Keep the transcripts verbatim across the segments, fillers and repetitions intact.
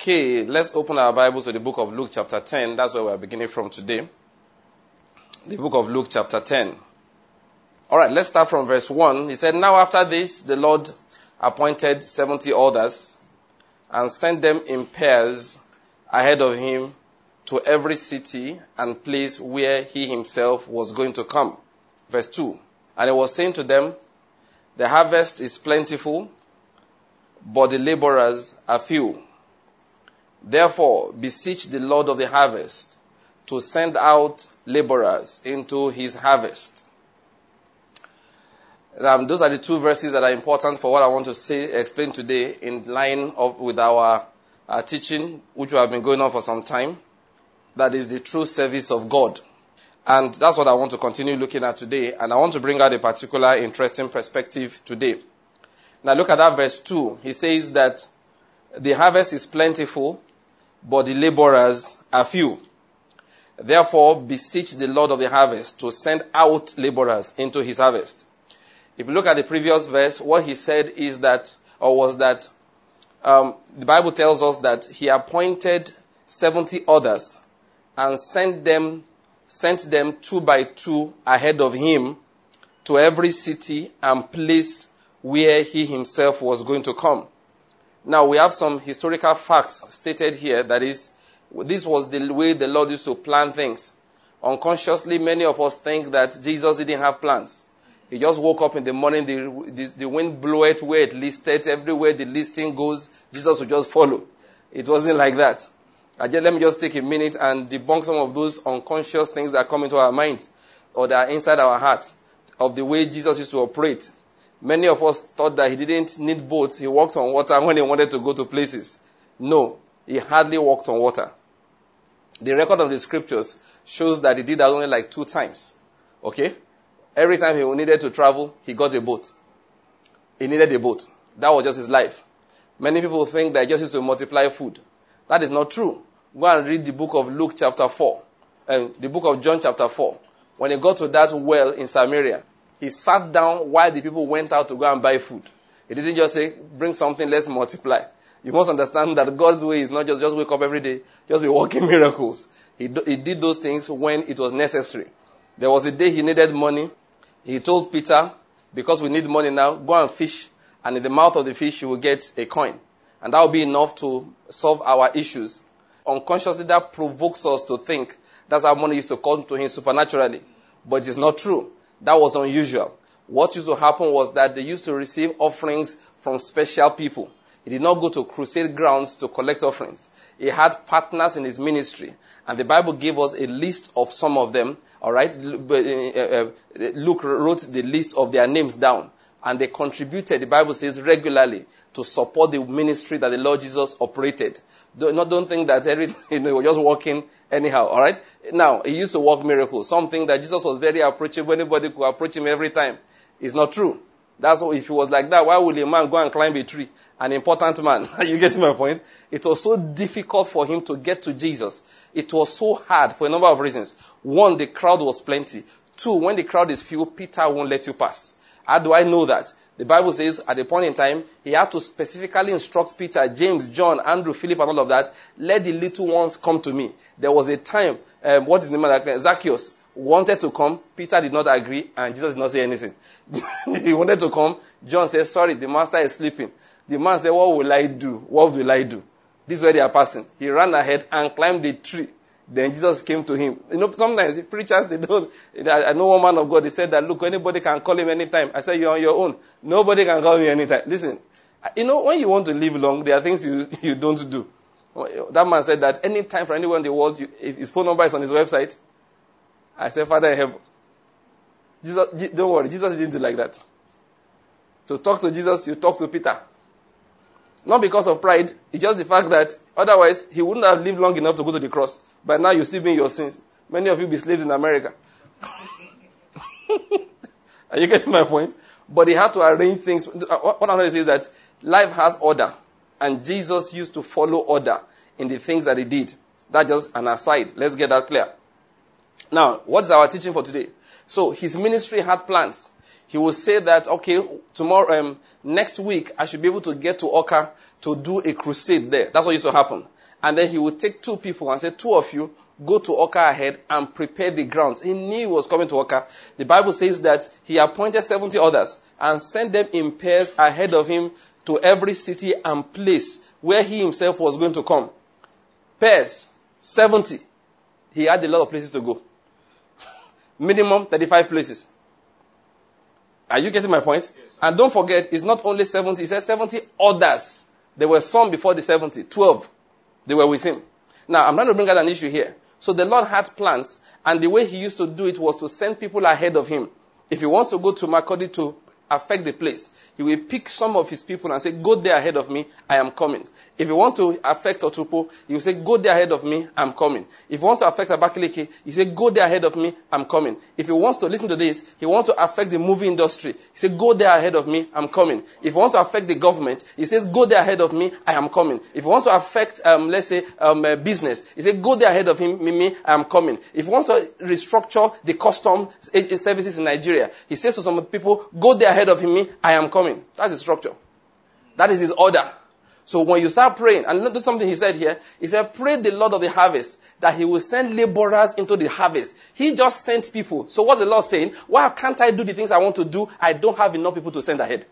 Okay, let's open our Bibles to the book of Luke chapter ten. That's where we're beginning from today. The book of Luke chapter ten. All right, let's start from verse one. He said, "Now after this, the Lord appointed seventy others and sent them in pairs ahead of him to every city and place where he himself was going to come." Verse two. "And he was saying to them, the harvest is plentiful, but the laborers are few. Therefore, beseech the Lord of the harvest to send out laborers into his harvest." Um, those are the two verses that are important for what I want to say, explain today in line of, with our, our teaching, which we have been going on for some time. That is the true service of God. And that's what I want to continue looking at today. And I want to bring out a particular interesting perspective today. Now look at that verse two. He says that the harvest is plentiful, but the laborers are few. Therefore, beseech the Lord of the harvest to send out laborers into his harvest. If you look at the previous verse, what he said is that, or was that, um, the Bible tells us that he appointed seventy others and sent them, sent them two by two ahead of him to every city and place where he himself was going to come. Now, we have some historical facts stated here. That is, this was the way the Lord used to plan things. Unconsciously, many of us think that Jesus didn't have plans. He just woke up in the morning, the, the, the wind blew it where it listed. Everywhere the listing goes, Jesus would just follow. It wasn't like that. I just, let me just take a minute and debunk some of those unconscious things that come into our minds or that are inside our hearts of the way Jesus used to operate. Many of us thought that he didn't need boats. He walked on water when he wanted to go to places. No, he hardly walked on water. The record of the scriptures shows that he did that only like two times. Okay? Every time he needed to travel, he got a boat. He needed a boat. That was just his life. Many people think that he just used to multiply food. That is not true. Go and read the book of Luke chapter four, and the book of John chapter four. When he got to that well in Samaria, he sat down while the people went out to go and buy food. He didn't just say, bring something, let's multiply. You must understand that God's way is not just, just wake up every day, just be working miracles. He, do, he did those things when it was necessary. There was a day he needed money. He told Peter, because we need money now, go and fish. And in the mouth of the fish, you will get a coin. And that will be enough to solve our issues. Unconsciously, that provokes us to think that's how money used to come to him supernaturally. But it's not true. That was unusual. What used to happen was that they used to receive offerings from special people. He did not go to crusade grounds to collect offerings. He had partners in his ministry. And the Bible gave us a list of some of them. All right. Luke wrote the list of their names down. And they contributed, the Bible says, regularly to support the ministry that the Lord Jesus operated. Don't, don't think that everything, you know, just walking anyhow, all right? Now, he used to work miracles, something that Jesus was very approachable. Anybody could approach him every time. It's not true. That's what, if he was like that, why would a man go and climb a tree? An important man. You get my point? It was so difficult for him to get to Jesus. It was so hard for a number of reasons. One, the crowd was plenty. Two, when the crowd is few, Peter won't let you pass. How do I know that? The Bible says at the point in time, he had to specifically instruct Peter, James, John, Andrew, Philip, and all of that. Let the little ones come to me. There was a time, um, what is the name? Zacchaeus wanted to come. Peter did not agree, and Jesus did not say anything. He wanted to come. John said, sorry, the master is sleeping. The man said, what will I do? What will I do? This is where they are passing. He ran ahead and climbed the tree. Then Jesus came to him. You know, sometimes preachers, they don't, I know one man of God, they said that, look, anybody can call him anytime. I said, you're on your own. Nobody can call me anytime. Listen, you know, when you want to live long, there are things you, you don't do. That man said that anytime for anyone in the world, you, if his phone number is on his website. I said, Father in heaven. Jesus, don't worry, Jesus didn't do like that. To talk to Jesus, you talk to Peter. Not because of pride, it's just the fact that otherwise he wouldn't have lived long enough to go to the cross. By now you still be in your sins. Many of you be slaves in America. Are you getting my point? But he had to arrange things. What I'm going to say is that life has order. And Jesus used to follow order in the things that he did. That's just an aside. Let's get that clear. Now, what is our teaching for today? So his ministry had plans. He will say that, okay, tomorrow, um, next week, I should be able to get to Oka to do a crusade there. That's what used to happen. And then he would take two people and say, two of you, go to Oka ahead and prepare the grounds. He knew he was coming to Oka. The Bible says that he appointed seventy others and sent them in pairs ahead of him to every city and place where he himself was going to come. Pairs, seventy. He had a lot of places to go. Minimum thirty-five places. Are you getting my point? Yes, and don't forget, it's not only seventy. He said seventy others. There were some before the seventy. twelve. They were with him. Now, I'm trying to bring out an issue here. So the Lord had plans, and the way he used to do it was to send people ahead of him. If he wants to go to Makurdi to affect the place, he will pick some of his people and say, go there ahead of me, I am coming. If he wants to affect Otupo, he will say, go there ahead of me, I'm coming. If he wants to affect Abakaliki, he say, go there ahead of me, I'm coming. If he wants to, listen to this, he wants to affect the movie industry, he say, go there ahead of me, I'm coming. If he wants to affect the government, he says, go there ahead of me, I am coming. If he wants to affect, um, let's say, um, uh, business, he say, go there ahead of him, me, me, I am coming. If he wants to restructure the custom services in Nigeria, he says to some people, go there ahead of him, I am coming. That's the structure. That is his order. So when you start praying, and look at something he said here, he said, pray the Lord of the harvest, that he will send laborers into the harvest. He just sent people. So what's the Lord saying? Why can't I do the things I want to do? I don't have enough people to send ahead.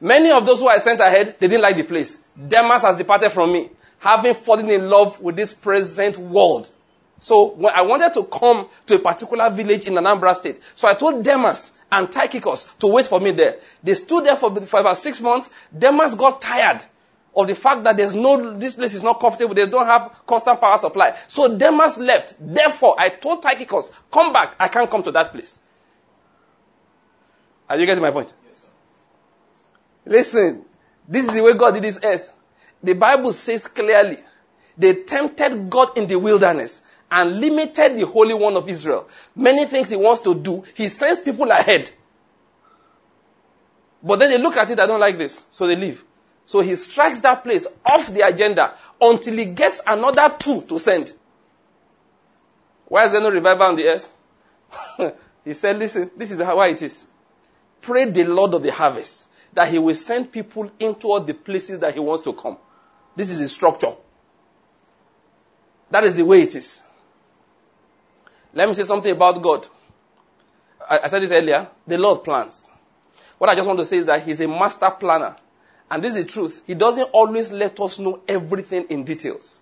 Many of those who I sent ahead, they didn't like the place. Demas has departed from me, having fallen in love with this present world. So when I wanted to come to a particular village in Anambra State, so I told Demas and Tychicus to wait for me there. They stood there for, for about six months. Demas got tired of the fact that there's no, this place is not comfortable. They don't have constant power supply. So Demas left. Therefore, I told Tychicus, come back. I can't come to that place. Are you getting my point? Yes, sir. Listen, this is the way God did this earth. The Bible says clearly, they tempted God in the wilderness and limited the Holy One of Israel. Many things he wants to do, he sends people ahead. But then they look at it, I don't like this, so they leave. So he strikes that place off the agenda until he gets another two to send. Why is there no revival on the earth? He said, listen, this is how it is. Pray the Lord of the harvest, that he will send people into all the places that he wants to come. This is his structure. That is the way it is. Let me say something about God. I, I said this earlier. The Lord plans. What I just want to say is that he's a master planner. And this is the truth. He doesn't always let us know everything in details.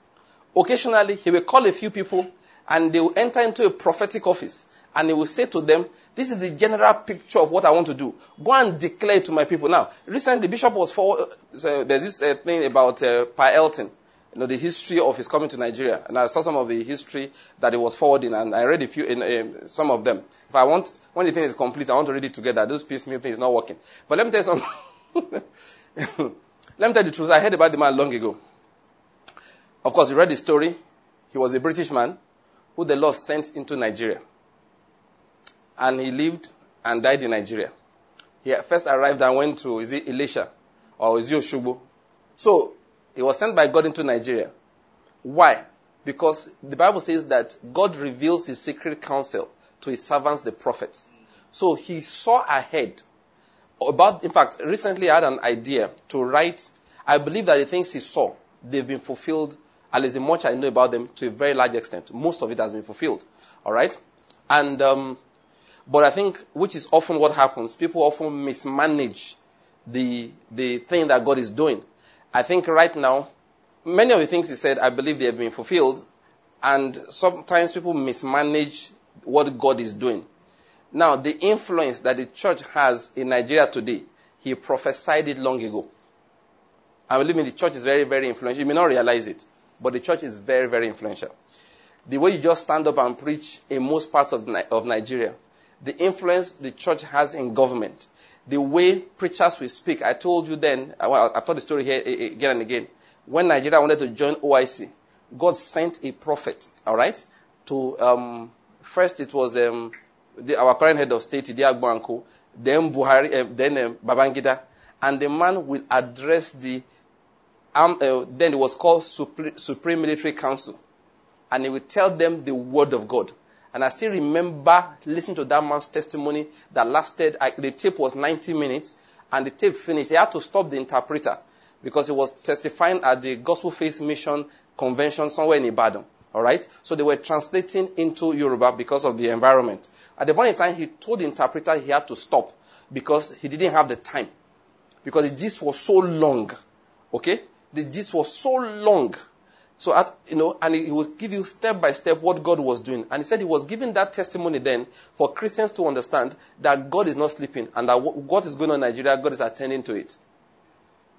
Occasionally, he will call a few people and they will enter into a prophetic office. And he will say to them, this is the general picture of what I want to do. Go and declare it to my people. Now, recently, Bishop was for, so there's this uh, thing about uh, Pa Elton. You know, the history of his coming to Nigeria. And I saw some of the history that he was forwarding, and I read a few, in, uh, some of them. If I want, when the thing is complete, I want to read it together. This piecemeal thing is not working. But let me tell you something. Let me tell you the truth. I heard about the man long ago. Of course, you read the story. He was a British man who the Lord sent into Nigeria. And he lived and died in Nigeria. He first arrived and went to, is it Elisha? Or is it Oshogbo? So, he was sent by God into Nigeria. Why? Because the Bible says that God reveals his secret counsel to his servants, the prophets. So he saw ahead. About, in fact, recently I had an idea to write. I believe that the things he saw, they've been fulfilled, at least the much I know about them, to a very large extent. Most of it has been fulfilled. All right? And, um, but I think, which is often what happens, people often mismanage the, the thing that God is doing. I think right now, many of the things he said, I believe they have been fulfilled. And sometimes people mismanage what God is doing. Now, the influence that the church has in Nigeria today, he prophesied it long ago. I believe me, the church is very, very influential. You may not realize it, but the church is very, very influential. The way you just stand up and preach in most parts of of Nigeria, the influence the church has in government, the way preachers will speak. I told you then, well, I've told the story here again and again. When Nigeria wanted to join O I C, God sent a prophet, all right? To, um, first it was um, the, our current head of state, Idiagbon, then Buhari, uh, then um, Babangida, and the man will address the, um, uh, then it was called Supre- Supreme Military Council, and he will tell them the word of God. And I still remember listening to that man's testimony that lasted, I, the tape was ninety minutes, and the tape finished. They had to stop the interpreter because he was testifying at the Gospel Faith Mission Convention somewhere in Ibadan. All right? So they were translating into Yoruba because of the environment. At the point in time, he told the interpreter he had to stop because he didn't have the time. Because the gist was so long. Okay? The gist was so long. So, at, you know, and he would give you step by step what God was doing. And he said he was giving that testimony then for Christians to understand that God is not sleeping and that what is going on in Nigeria, God is attending to it.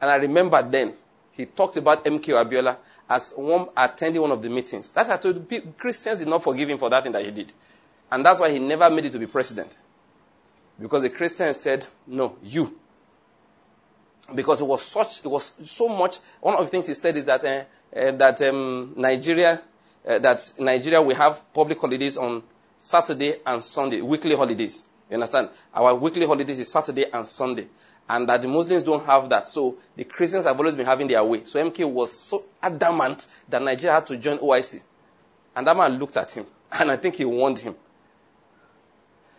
And I remember then, he talked about M K O Abiola as one attending one of the meetings. That's how I told you, Christians did not forgive him for that thing that he did. And that's why he never made it to be president. Because the Christians said, no, you. Because it was such, it was so much, one of the things he said is that... Uh, Uh, that um, Nigeria, uh, that Nigeria will have public holidays on Saturday and Sunday, weekly holidays. You understand? Our weekly holidays is Saturday and Sunday, and that the Muslims don't have that. So the Christians have always been having their way. So M K was so adamant that Nigeria had to join O I C, and that man looked at him, and I think he warned him.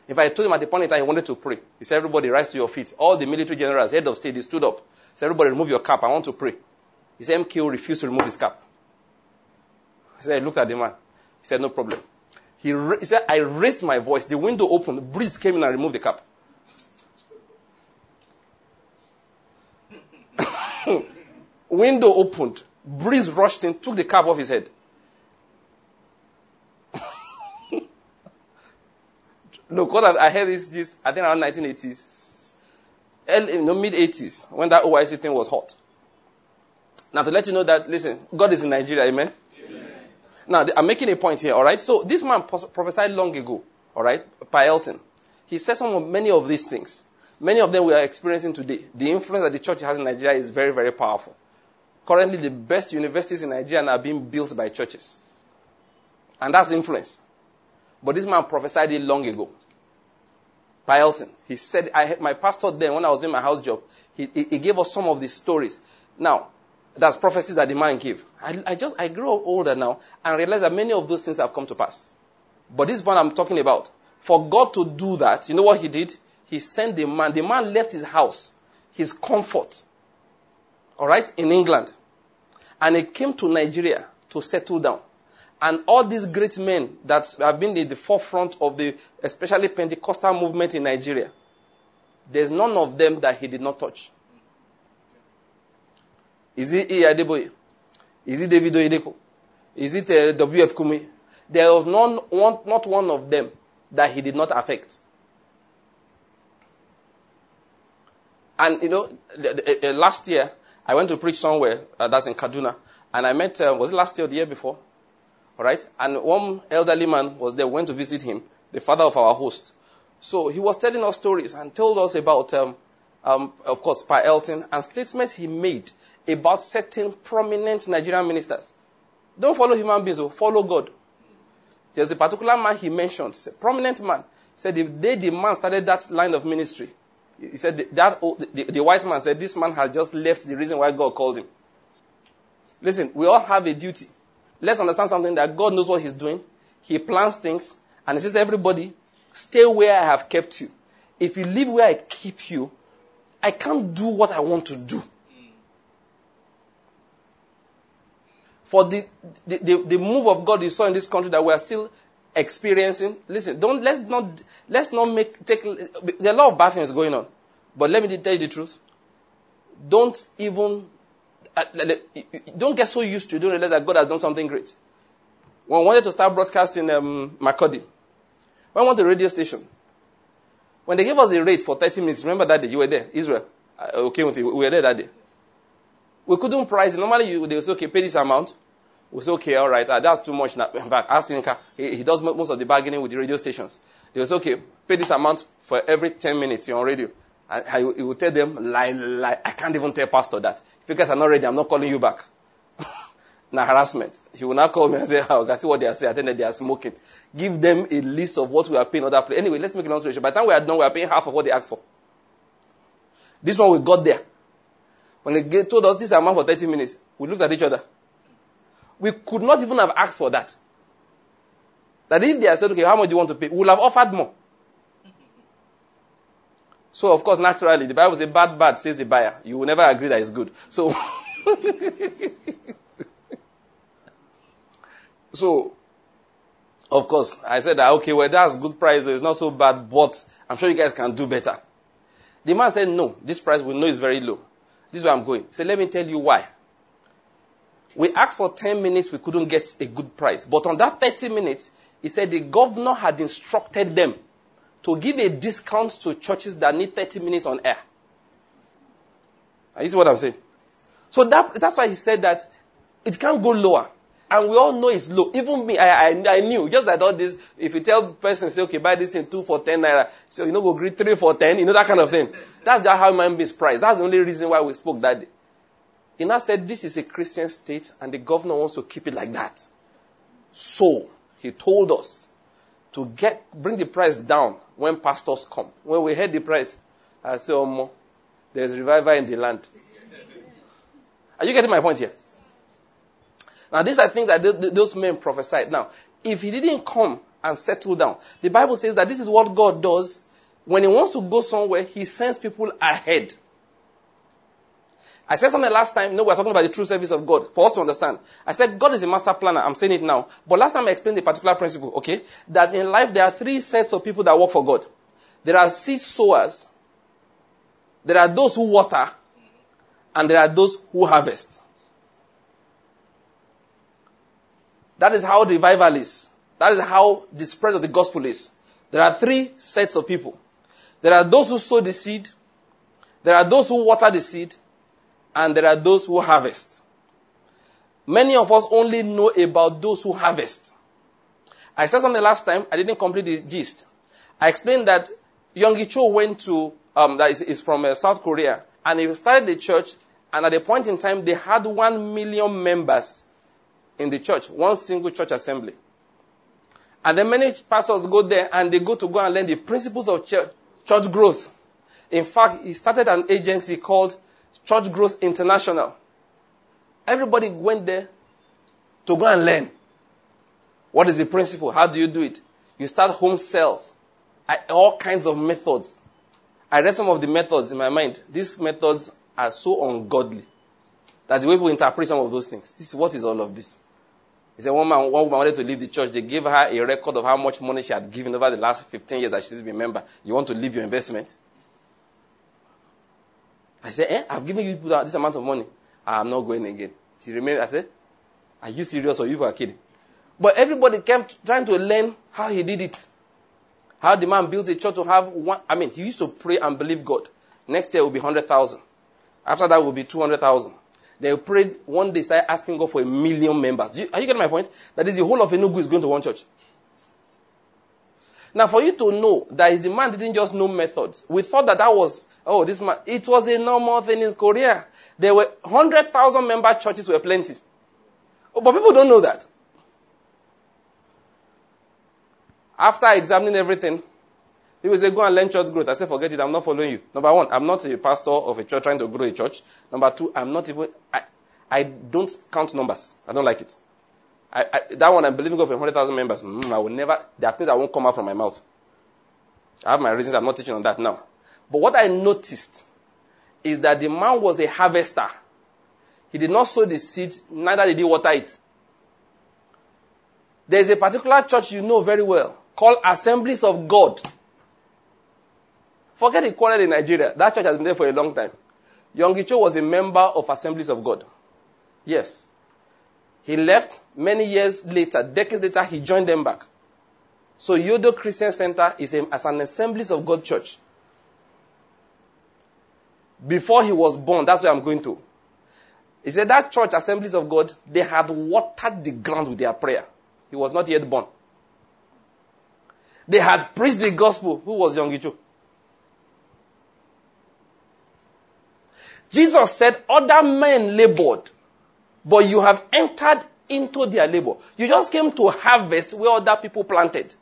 If I told him at the point in time he wanted to pray, he said, "Everybody rise to your feet." All the military generals, head of state, they stood up. He said, "Everybody remove your cap. I want to pray." He said, M K O refused to remove his cap. He said, I looked at the man. He said, no problem. He, ra- he said, I raised my voice. The window opened. The breeze came in and removed the cap. Window opened. Breeze rushed in, took the cap off his head. Look, God, I heard this, this, I think around nineteen eighties, no, mid-eighties, when that O I C thing was hot. Now, to let you know that, listen, God is in Nigeria, amen? Amen. Now, I'm making a point here, all right? So, this man prophesied long ago, all right, by Elton. He said some of many of these things. Many of them we are experiencing today. The influence that the church has in Nigeria is very, very powerful. Currently, the best universities in Nigeria are being built by churches. And that's influence. But this man prophesied it long ago. By Elton. He said, I had my pastor then, when I was doing my house job, he, he, he gave us some of these stories. Now, that's prophecies that the man gave. I, I just I grew up older now and realized that many of those things have come to pass. But this one I'm talking about, for God to do that, you know what he did? He sent the man. The man left his house, his comfort, all right, in England. And he came to Nigeria to settle down. And all these great men that have been in the forefront of the, especially Pentecostal movement in Nigeria, there's none of them that he did not touch. Is it E. Adeboye? Is it David Oyedepo? Is it uh, W F. Kumi? There was none, one, not one of them that he did not affect. And, you know, the, the, uh, last year, I went to preach somewhere, uh, that's in Kaduna, and I met, uh, was it last year or the year before? All right? And one elderly man was there, went to visit him, the father of our host. So he was telling us stories and told us about, um, um, of course, Pa Elton and statements he made about certain prominent Nigerian ministers. Don't follow human beings, follow God. There's a particular man he mentioned. He's a prominent man. He said the day the man started that line of ministry, he said that old, the, the white man said this man had just left the reason why God called him. Listen, we all have a duty. Let's understand something, that God knows what he's doing. He plans things. And he says, everybody, stay where I have kept you. If you live where I keep you, I can't do what I want to do. For the, the, the, the move of God you saw in this country that we are still experiencing, listen, don't let's not let's not make take there are a lot of bad things going on. But let me tell you the truth. Don't even don't get so used to don't realize that God has done something great. When I wanted to start broadcasting um, Makurdi, when I went to the radio station, when they gave us the rate for thirty minutes, remember that day you were there, Israel. Okay, we were there that day. We couldn't price it. Normally, you, they would say, okay, pay this amount. We say, okay, all right, uh, that's too much. Now. In fact, ask Inka, he, he does most of the bargaining with the radio stations. They would say, okay, pay this amount for every ten minutes you're on radio. And I, he would tell them, lie, lie. I can't even tell Pastor that. If you guys are not ready, I'm not calling you back. Now, harassment. He will now call me and say, oh, that's what they are saying. I think that they are smoking. Give them a list of what we are paying other players. Anyway, let's make a long story short. By the time we are done, we are paying half of what they asked for. This one, we got there. When they told us this amount for thirty minutes, we looked at each other. We could not even have asked for that. That if they had said, okay, how much do you want to pay? We would have offered more. So, of course, naturally, the Bible says bad, bad, says the buyer. You will never agree that it's good. So, so, of course, I said that, okay, well, that's good price, so it's not so bad, but I'm sure you guys can do better. The man said, no, this price we know is very low. This is where I'm going. He said, let me tell you why. We asked for ten minutes, we couldn't get a good price. But on that thirty minutes, he said the governor had instructed them to give a discount to churches that need thirty minutes on air. You see what I'm saying? So that, that's why he said that it can't go lower. And we all know it's low. Even me, I I, I knew. Just like all this, if you tell the person, say, okay, buy this in two for ten naira. So, you know, go agree three for ten. You know, that kind of thing. That's just how man is priced. That's the only reason why we spoke that day. He now said, this is a Christian state and the governor wants to keep it like that. So, he told us to get bring the price down when pastors come. When we heard the price, I said, oh, Mo, there's revival in the land. Are you getting my point here? Now, these are things that those men prophesied. Now, if he didn't come and settle down, the Bible says that this is what God does. When he wants to go somewhere, he sends people ahead. I said something last time. No, we're talking about the true service of God. For us to understand. I said God is a master planner. I'm saying it now. But last time I explained a particular principle, okay? That in life, there are three sets of people that work for God. There are seed sowers. There are those who water. And there are those who harvest. That is how revival is. That is how the spread of the gospel is. There are three sets of people. There are those who sow the seed. There are those who water the seed. And there are those who harvest. Many of us only know about those who harvest. I said something last time. I didn't complete the gist. I explained that Yonggi Cho went to, um, that is, is from uh, South Korea. And he started the church. And at a point in time, they had one million members in the church, one single church assembly. And then many pastors go there and they go to go and learn the principles of church, church growth. In fact, he started an agency called Church Growth International. Everybody went there to go and learn. What is the principle? How do you do it? You start home cells. All kinds of methods. I read some of the methods in my mind. These methods are so ungodly. That's the way people interpret some of those things. This is what is all of this. He said, one man, one woman wanted to leave the church. They gave her a record of how much money she had given over the last fifteen years that she didn't remember. You want to leave your investment? I said, eh, I've given you this amount of money. I'm not going again. She remained. I said, are you serious or you are kidding? But everybody kept trying to learn how he did it. How the man built a church to have one. I mean, he used to pray and believe God. Next year will be one hundred thousand. After that will be two hundred thousand. They prayed one day, started asking God for a million members. You, are you getting my point? That is, the whole of Enugu is going to one church. Now, for you to know that his man didn't just know methods. We thought that that was, oh, this man. It was a normal thing in Korea. There were one hundred thousand member churches were plenty. Oh, but people don't know that. After examining everything, he was say, go and learn church growth. I said, forget it. I'm not following you. Number one, I'm not a pastor of a church trying to grow a church. Number two, I'm not even... I, I don't count numbers. I don't like it. I, I, that one, I'm believing God for one hundred thousand members. Mm, I will never... There are things that won't come out from my mouth. I have my reasons. I'm not teaching on that now. But what I noticed is that the man was a harvester. He did not sow the seed, neither did he water it. There is a particular church you know very well called Assemblies of God. Forget the quarrel in Nigeria. That church has been there for a long time. Yonggi Cho was a member of Assemblies of God. Yes. He left many years later, decades later, he joined them back. So Yodo Christian Center is a, as an Assemblies of God church. Before he was born, that's where I'm going to. He said that church, Assemblies of God, they had watered the ground with their prayer. He was not yet born. They had preached the gospel. Who was Yonggi Cho? Jesus said, other men labored, but you have entered into their labor. You just came to harvest where other people planted.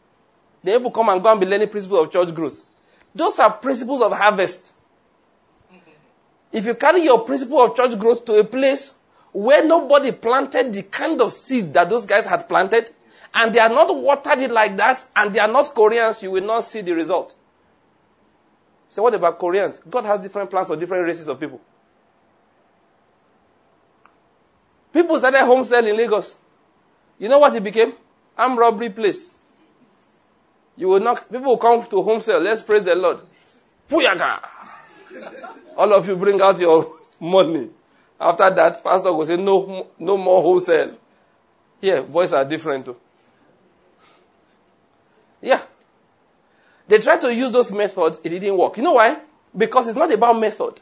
The people come and go and be learning principles of church growth. Those are principles of harvest. If you carry your principle of church growth to a place where nobody planted the kind of seed that those guys had planted, and they are not watered it like that, and they are not Koreans, you will not see the result. So what about Koreans? God has different plans for different races of people. People started home selling in Lagos. You know what it became? Armed robbery place. You will not. People will come to home sale. Let's praise the Lord. Puyaga! All of you bring out your money. After that, pastor will say, no, no more home sale. Yeah, boys are different too. Yeah. They tried to use those methods. It didn't work. You know why? Because it's not about method.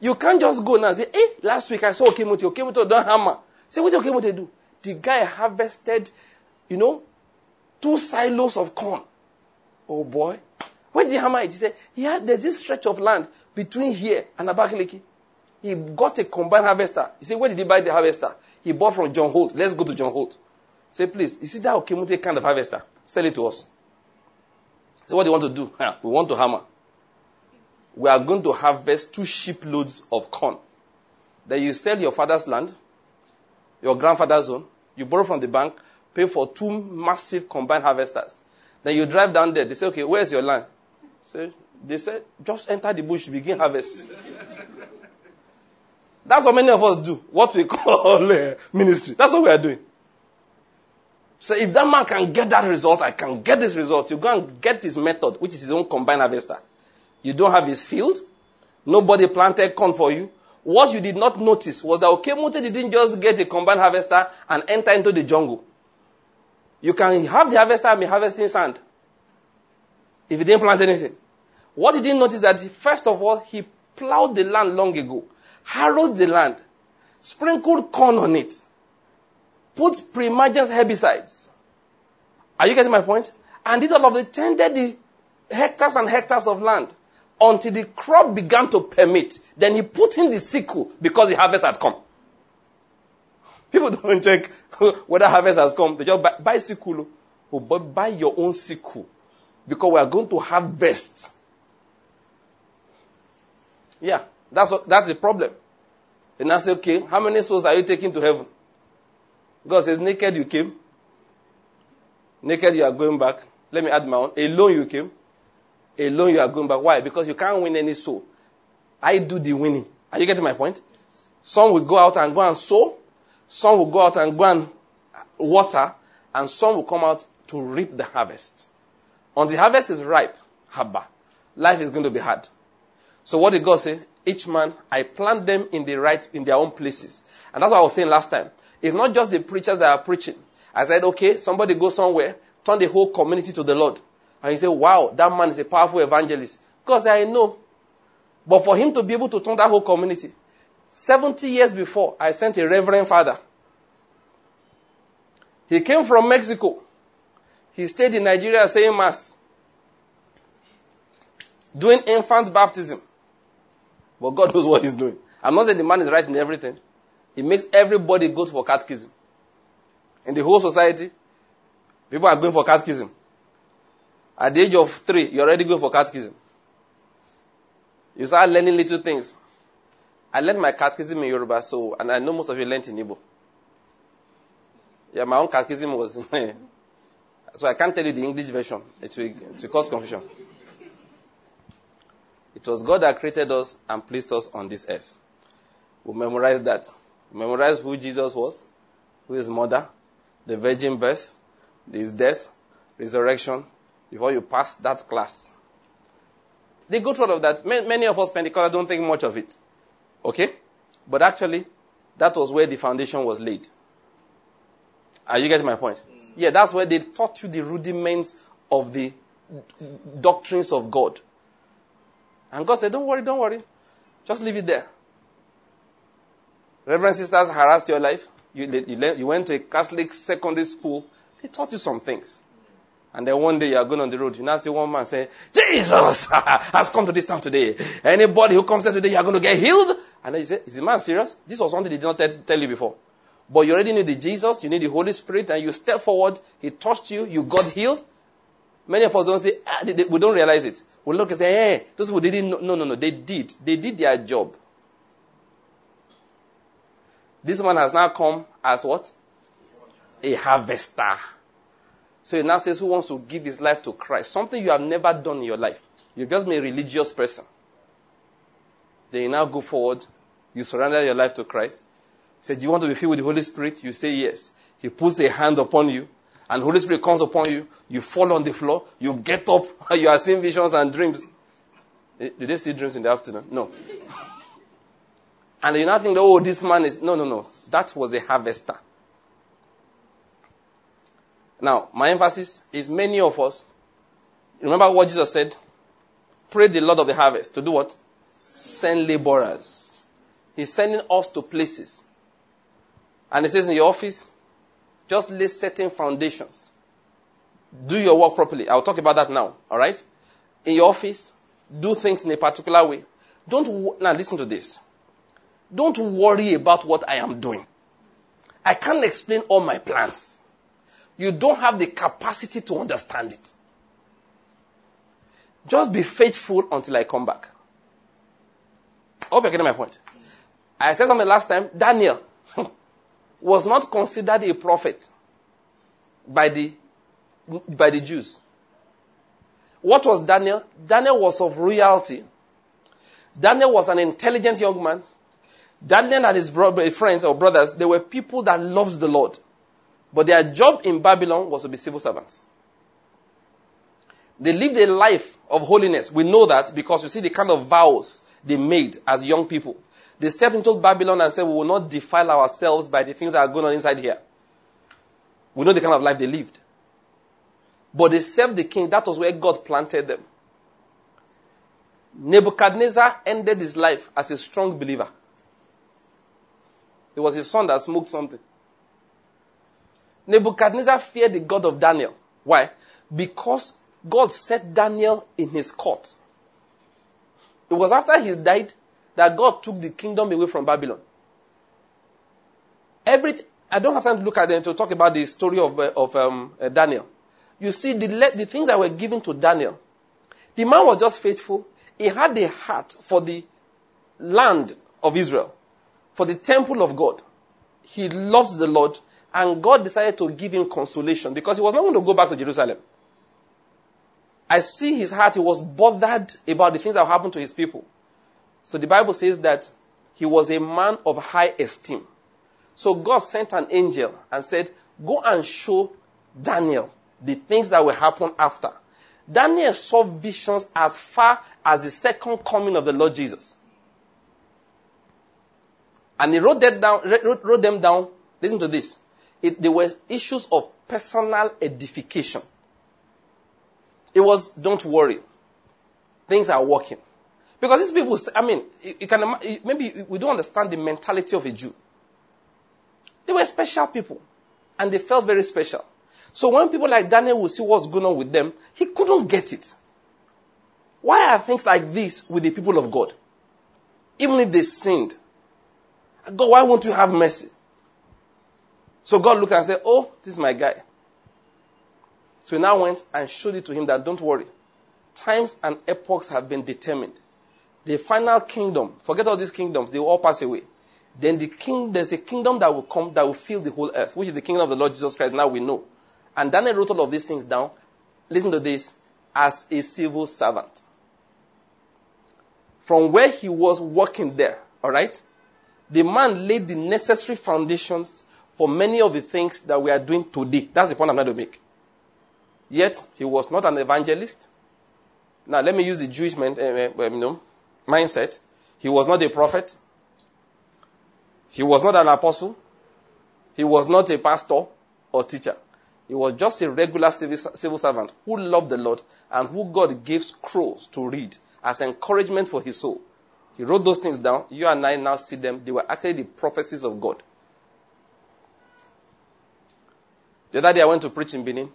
You can't just go now and say, hey, last week I saw Okemute. Okemute don't hammer. Say, what did Okemute do? The guy harvested, you know, two silos of corn. Oh boy. Where did he hammer it? He said, yeah, there's this stretch of land between here and Abakaliki. He got a combined harvester. He said, where did he buy the harvester? He bought from John Holt. Let's go to John Holt. Say, please, you see that Okemute kind of harvester? Sell it to us. So what do you want to do? Huh? We want to hammer. We are going to harvest two sheep loads of corn. Then you sell your father's land, your grandfather's own. You borrow from the bank, pay for two massive combined harvesters. Then you drive down there. They say, okay, where's your land? So they said, just enter the bush, begin harvest. That's what many of us do. What we call uh, ministry. That's what we are doing. So if that man can get that result, I can get this result. You go and get his method, which is his own combined harvester. You don't have his field. Nobody planted corn for you. What you did not notice was that Okemute didn't just get a combined harvester and enter into the jungle. You can have the harvester and be harvesting sand if he didn't plant anything. What he didn't notice is that, he, first of all, he plowed the land long ago, harrowed the land, sprinkled corn on it, put pre-emergence herbicides. Are you getting my point? And did all of the tended the hectares and hectares of land until the crop began to permit. Then he put in the sickle because the harvest had come. People don't check whether harvest has come. They just buy, buy sickle. Oh, but buy your own sickle because we are going to harvest. Yeah, that's what, that's the problem. And I say, okay, how many souls are you taking to heaven? God says, naked you came. Naked you are going back. Let me add my own. Alone you came. Alone you are going back. Why? Because you can't win any soul. I do the winning. Are you getting my point? Some will go out and go and sow. Some will go out and go and water. And some will come out to reap the harvest. When the harvest is ripe, haba, life is going to be hard. So what did God say? Each man, I plant them in the right, in their own places. And that's what I was saying last time. It's not just the preachers that are preaching. I said, okay, somebody go somewhere, turn the whole community to the Lord. And you say, wow, that man is a powerful evangelist. Because I know. But for him to be able to turn that whole community, seventy years before, I sent a reverend father. He came from Mexico. He stayed in Nigeria saying mass, doing infant baptism. But God knows what he's doing. I'm not saying the man is right in everything. He makes everybody go for catechism. In the whole society, people are going for catechism. At the age of three, you're already going for catechism. You start learning little things. I learned my catechism in Yoruba, so, and I know most of you learned in Igbo. Yeah, my own catechism was... so I can't tell you the English version. It will, it will cause confusion. It was God that created us and placed us on this earth. We memorize that. Memorize who Jesus was, who his mother, the virgin birth, his death, resurrection, before you pass that class. The good word of that, many of us Pentecostals don't think much of it. Okay? But actually, that was where the foundation was laid. Are you getting my point? Yeah, that's where they taught you the rudiments of the doctrines of God. And God said, don't worry, don't worry. Just leave it there. Reverend sisters harassed your life. You, you, you went to a Catholic secondary school. They taught you some things. And then one day you are going on the road. You now see one man say, Jesus has come to this town today. Anybody who comes here today, you are going to get healed. And then you say, is the man serious? This was something they did not t- tell you before. But you already knew the Jesus. You knew the Holy Spirit. And you step forward. He touched you. You got healed. Many of us don't say, ah, they, they, we don't realize it. We look and say, hey, those people didn't know. No, no, no. They did. They did their job. This man has now come as what? A harvester. So he now says, who wants to give his life to Christ? Something you have never done in your life. You've just been a religious person. Then you now go forward. You surrender your life to Christ. He said, do you want to be filled with the Holy Spirit? You say yes. He puts a hand upon you. And the Holy Spirit comes upon you. You fall on the floor. You get up. You are seeing visions and dreams. Did they see dreams in the afternoon? No. And you now think, oh, this man is... No, no, no. That was a harvester. Now, my emphasis is many of us... Remember what Jesus said? Pray the Lord of the harvest. To do what? Send laborers. He's sending us to places. And he says in your office... Just lay certain foundations. Do your work properly. I'll talk about that now. All right? In your office, do things in a particular way. Don't, now listen to this. Don't worry about what I am doing. I can't explain all my plans. You don't have the capacity to understand it. Just be faithful until I come back. I hope you're getting my point. I said something last time. Daniel was not considered a prophet by the, by the Jews. What was Daniel? Daniel was of royalty. Daniel was an intelligent young man. Daniel and his bro- friends or brothers, they were people that loved the Lord. But their job in Babylon was to be civil servants. They lived a life of holiness. We know that because you see the kind of vows they made as young people. They stepped into Babylon and said, we will not defile ourselves by the things that are going on inside here. We know the kind of life they lived. But they served the king. That was where God planted them. Nebuchadnezzar ended his life as a strong believer. It was his son that smoked something. Nebuchadnezzar feared the God of Daniel. Why? Because God set Daniel in his court. It was after he died that God took the kingdom away from Babylon. Every, I don't have time to look at them to talk about the story of, uh, of um, uh, Daniel. You see, the, the things that were given to Daniel, the man was just faithful. He had a heart for the land of Israel, for the temple of God. He loves the Lord, and God decided to give him consolation because he was not going to go back to Jerusalem. I see his heart. He was bothered about the things that happened to his people. So the Bible says that he was a man of high esteem. So God sent an angel and said, go and show Daniel the things that will happen after. Daniel saw visions as far as the second coming of the Lord Jesus. And he wrote, that down, wrote, wrote them down. Listen to this. It, they were issues of personal edification. It was, don't worry. Things are working. Because these people, I mean, you can maybe we don't understand the mentality of a Jew. They were special people, and they felt very special. So when people like Daniel would see what's going on with them, he couldn't get it. Why are things like this with the people of God? Even if they sinned, God, why won't you have mercy? So God looked and said, oh, this is my guy. So he now went and showed it to him that don't worry. Times and epochs have been determined. The final kingdom, forget all these kingdoms, they will all pass away. Then the king, there's a kingdom that will come, that will fill the whole earth, which is the kingdom of the Lord Jesus Christ, now we know. And Daniel wrote all of these things down, listen to this, as a civil servant. From where he was working there, alright, the man laid the necessary foundations for many of the things that we are doing today. That's the point I'm going to make. Yet, he was not an evangelist. Now, let me use the Jewish man, uh, uh, you know, mindset. He was not a prophet. He was not an apostle. He was not a pastor or teacher. He was just a regular civil servant who loved the Lord and who God gave scrolls to read as encouragement for his soul. He wrote those things down. You and I now see them. They were actually the prophecies of God. The other day I went to preach in Benin.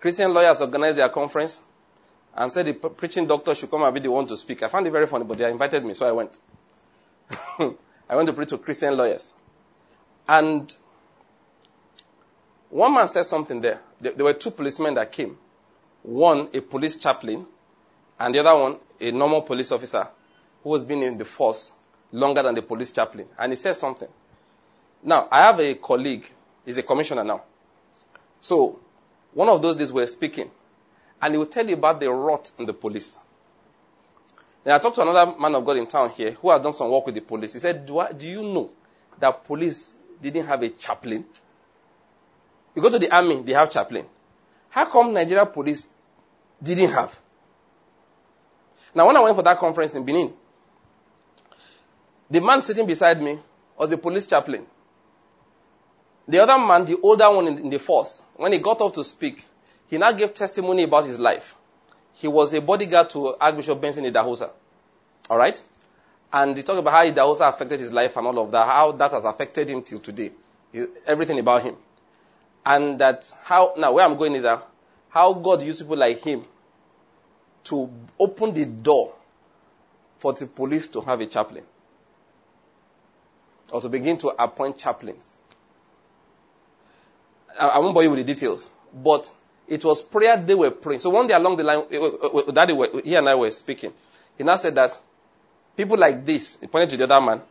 Christian lawyers organized their conference. And said the preaching doctor should come and be the one to speak. I found it very funny, but they invited me, so I went. I went to preach to Christian lawyers. And one man said something there. There were two policemen that came. One, a police chaplain, and the other one, a normal police officer who has been in the force longer than the police chaplain. And he said something. Now, I have a colleague. He's a commissioner now. So, one of those days we were speaking. And he will tell you about the rot in the police. Then I talked to another man of God in town here who has done some work with the police. He said, do, I, do you know that police didn't have a chaplain? You go to the army, they have chaplain. How come Nigeria police didn't have? Now, when I went for that conference in Benin, the man sitting beside me was the police chaplain. The other man, the older one in the force, when he got up to speak, he now gave testimony about his life. He was a bodyguard to Archbishop Benson Idahosa. All right? And he talked about how Idahosa affected his life and all of that, how that has affected him till today, everything about him. And that how, now where I'm going is that how God used people like him to open the door for the police to have a chaplain or to begin to appoint chaplains. I, I won't bore you with the details, but it was prayer they were praying. So one day along the line, that day we, he and I were speaking. He now said that people like this, he pointed to the other man,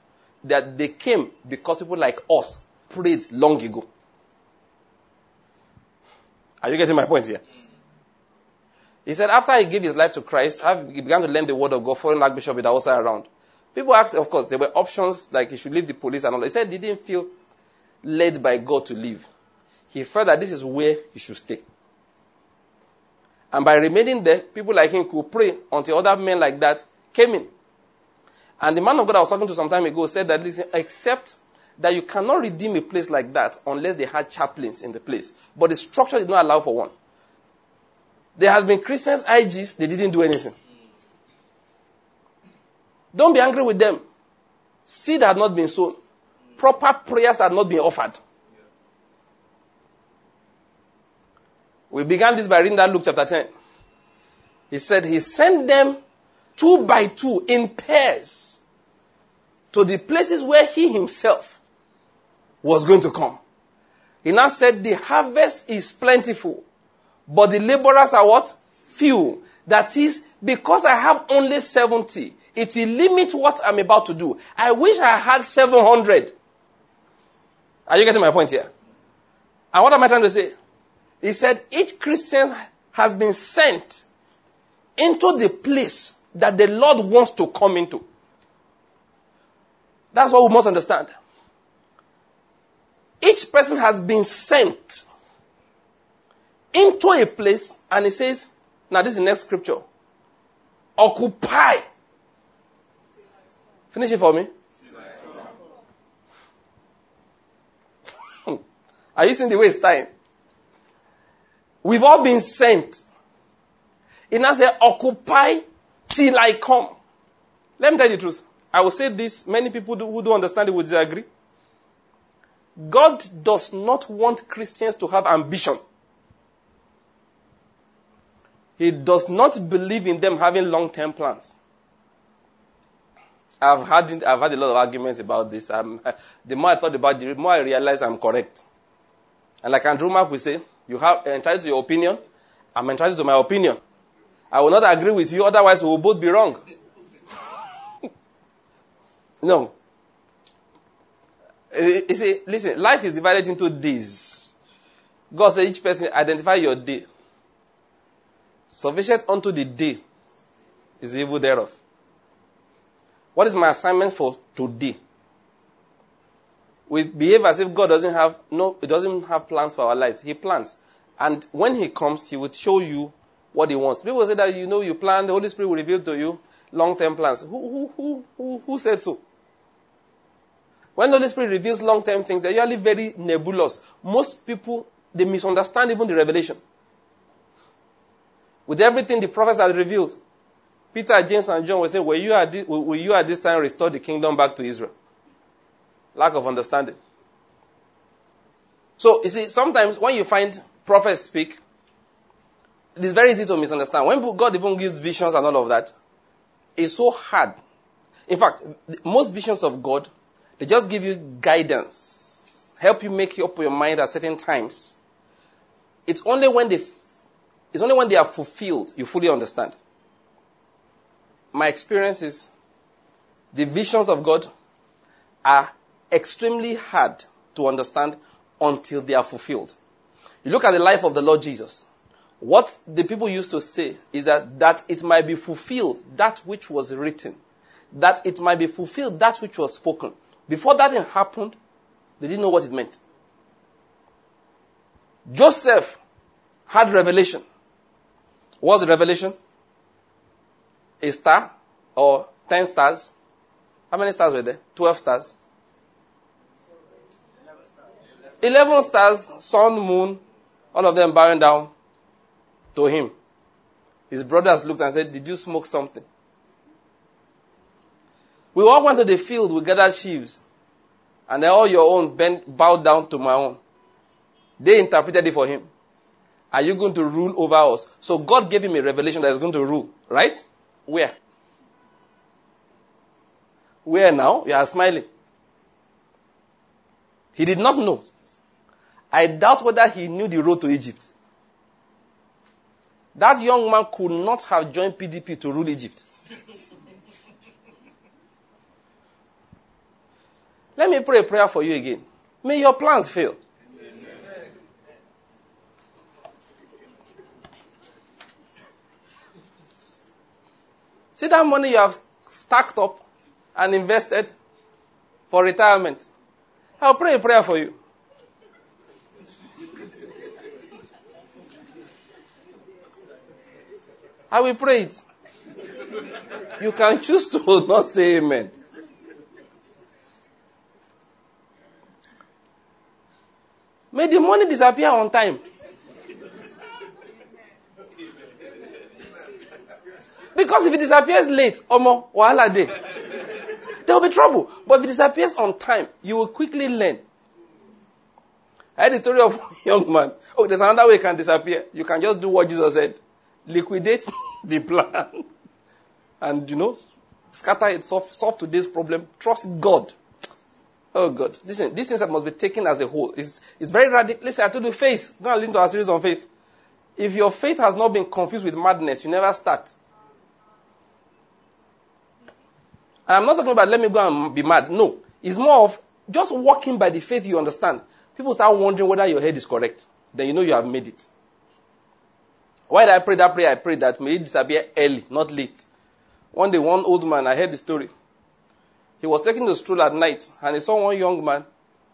that they came because people like us prayed long ago. Are you getting my point here? He said after he gave his life to Christ, he began to learn the word of God, following Archbishop Idahosa around. People asked, of course, there were options, like he should leave the police and all. He said he didn't feel led by God to leave. He felt that this is where he should stay. And by remaining there, people like him could pray until other men like that came in. And the man of God I was talking to some time ago said that, listen, except that you cannot redeem a place like that unless they had chaplains in the place. But the structure did not allow for one. There had been Christians, I Gs, they didn't do anything. Don't be angry with them. Seed had not been sown. Proper prayers had not been offered. We began this by reading that Luke chapter ten. He said he sent them two by two in pairs to the places where he himself was going to come. He now said the harvest is plentiful, but the laborers are what? Few. That is, because I have only seventy, it will limit what I'm about to do. I wish I had seven hundred. Are you getting my point here? And what am I trying to say? He said, each Christian has been sent into the place that the Lord wants to come into. That's what we must understand. Each person has been sent into a place, and he says, now this is the next scripture. Occupy. Finish it for me. Are you seeing the waste time? We've all been sent. It now says, occupy till I come. Let me tell you the truth. I will say this. Many people do, who don't understand it will disagree. God does not want Christians to have ambition. He does not believe in them having long-term plans. I've had, I've had a lot of arguments about this. I'm, the more I thought about it, the more I realized I'm correct. And like Andrew Mark will say, you have entitled to your opinion. I'm entitled to my opinion. I will not agree with you, otherwise we will both be wrong. No. You see, listen, life is divided into days. God said each person, identify your day. Sufficient unto the day is the evil thereof. What is my assignment for today? We behave as if God doesn't have no, He doesn't have plans for our lives. He plans. And when He comes, He will show you what He wants. People say that, you know, you plan, the Holy Spirit will reveal to you long-term plans. Who, who, who, who said so? When the Holy Spirit reveals long-term things, they're usually very nebulous. Most people, they misunderstand even the revelation. With everything the prophets had revealed, Peter, James, and John were saying, will you at this, will you at this time restore the kingdom back to Israel? Lack of understanding. So, you see, sometimes when you find prophets speak, it is very easy to misunderstand. When God even gives visions and all of that, it's so hard. In fact, most visions of God, they just give you guidance, help you make up your mind at certain times. It's only when they, it's only when they are fulfilled, you fully understand. My experience is, the visions of God are extremely hard to understand until they are fulfilled. You look at the life of the Lord Jesus. What the people used to say is that, that it might be fulfilled that which was written, that it might be fulfilled that which was spoken. Before that thing happened, they didn't know what it meant. Joseph had revelation. What's revelation? A star or ten stars? How many stars were there? Twelve stars. Eleven stars. Eleven stars, sun, moon, all of them bowing down to him. His brothers looked and said, "Did you smoke something?" We all went to the field, we gathered sheaves, and all your own bent, bowed down to my own. They interpreted it for him. Are you going to rule over us? So God gave him a revelation that is going to rule, right? Where? Where now? You are smiling. He did not know. I doubt whether he knew the road to Egypt. That young man could not have joined P D P to rule Egypt. Let me pray a prayer for you again. May your plans fail. Amen. See that money you have stacked up and invested for retirement? I'll pray a prayer for you. I will pray it. You can choose to not say amen. May the money disappear on time. Because if it disappears late, omo, wahala dey, there will be trouble. But if it disappears on time, you will quickly learn. I had the story of a young man. Oh, there's another way it can disappear. You can just do what Jesus said. Liquidate the plan and, you know, scatter it, solve, solve today's problem. Trust God. Oh, God. Listen, these things must be taken as a whole. It's, it's very radical. Listen, I told you faith. Go and listen to our series on faith. If your faith has not been confused with madness, you never start. And I'm not talking about let me go and be mad. No. It's more of just walking by the faith you understand. People start wondering whether your head is correct. Then you know you have made it. Why did I pray that prayer? I prayed that may it disappear early, not late. One day, one old man, I heard the story. He was taking the stroll at night, and he saw one young man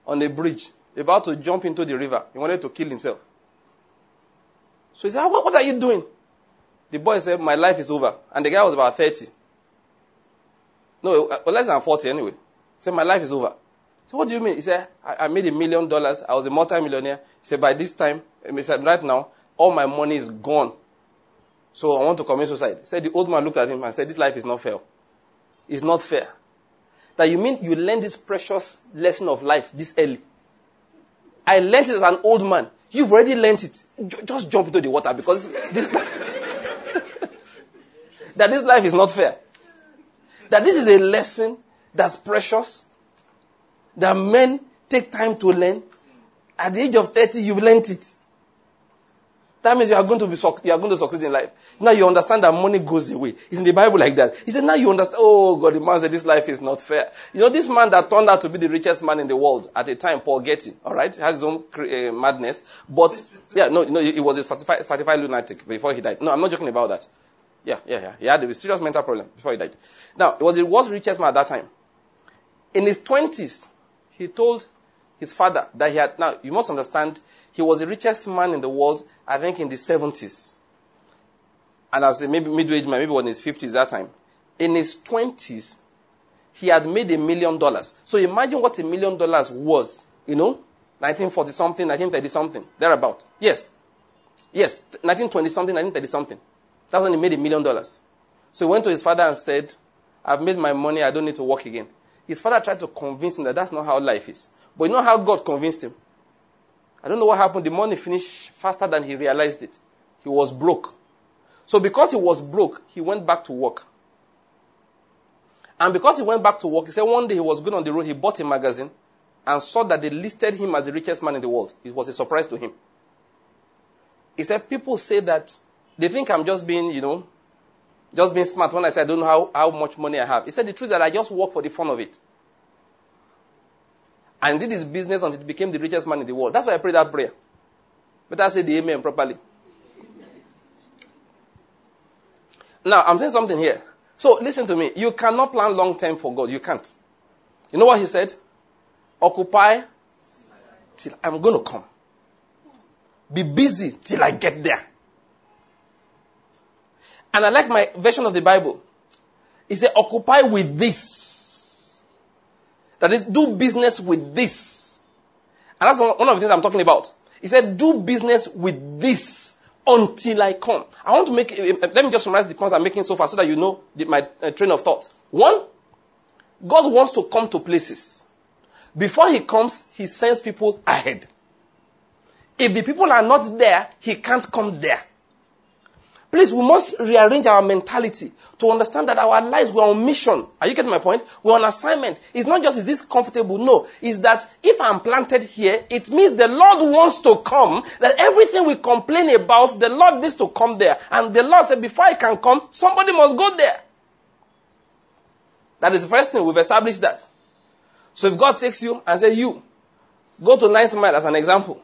on a bridge, about to jump into the river. He wanted to kill himself. So he said, what, what are you doing? The boy said, my life is over. And the guy was about thirty. No, less than forty anyway. He said, my life is over. So what do you mean? He said, I, I made a million dollars. I was a multimillionaire. He said, by this time, he said, right now, all my money is gone. So I want to commit suicide. Said the old man looked at him and said, this life is not fair. It's not fair. That you mean you learn this precious lesson of life this early. I learned it as an old man. You've already learned it. J- just jump into the water because this life, that this life is not fair. That this is a lesson that's precious. That men take time to learn. At the age of thirty, you've learned it. That means you are going to be you are going to succeed in life. Now you understand that money goes away. It's in the Bible like that. He said, now you understand. Oh God, the man said this life is not fair. You know this man that turned out to be the richest man in the world at the time, Paul Getty. All right, he has his own uh, madness, but yeah, no, no, he was a certified, certified lunatic before he died. No, I'm not joking about that. Yeah, yeah, yeah. He had a serious mental problem before he died. Now he was the world's richest man at that time. In his twenties, he told his father that he had. Now you must understand, he was the richest man in the world. I think in the seventies. And as a maybe middle-aged man, maybe was in his fifties that time. In his twenties, he had made a million dollars. So imagine what a million dollars was, you know? nineteen forty something, nineteen thirty something, thereabout. Yes. Yes, nineteen twenty something, nineteen thirty something. That's when he made a million dollars. So he went to his father and said, I've made my money, I don't need to work again. His father tried to convince him that that's not how life is. But you know how God convinced him? I don't know what happened. The money finished faster than he realized it. He was broke. So because he was broke, he went back to work. And because he went back to work, he said one day he was going on the road, he bought a magazine and saw that they listed him as the richest man in the world. It was a surprise to him. He said, people say that they think I'm just being, you know, just being smart when I say I don't know how, how much money I have. He said the truth that I just work for the fun of it. And did his business until he became the richest man in the world. That's why I prayed that prayer. Better say the amen properly. Now, I'm saying something here. So, listen to me. You cannot plan long term for God. You can't. You know what he said? Occupy till I'm going to come. Be busy till I get there. And I like my version of the Bible. It says, occupy with this. That is, do business with this. And that's one of the things I'm talking about. He said, do business with this until I come. I want to make, let me just summarize the points I'm making so far so that you know my train of thought. One, God wants to come to places. Before he comes, he sends people ahead. If the people are not there, he can't come there. Please, we must rearrange our mentality to understand that our lives were on mission. Are you getting my point? We're on assignment. It's not just, is this comfortable? No. It's that if I'm planted here, it means the Lord wants to come, that everything we complain about, the Lord needs to come there. And the Lord said, before I can come, somebody must go there. That is the first thing. We've established that. So if God takes you and says, you, go to ninth mile as an example.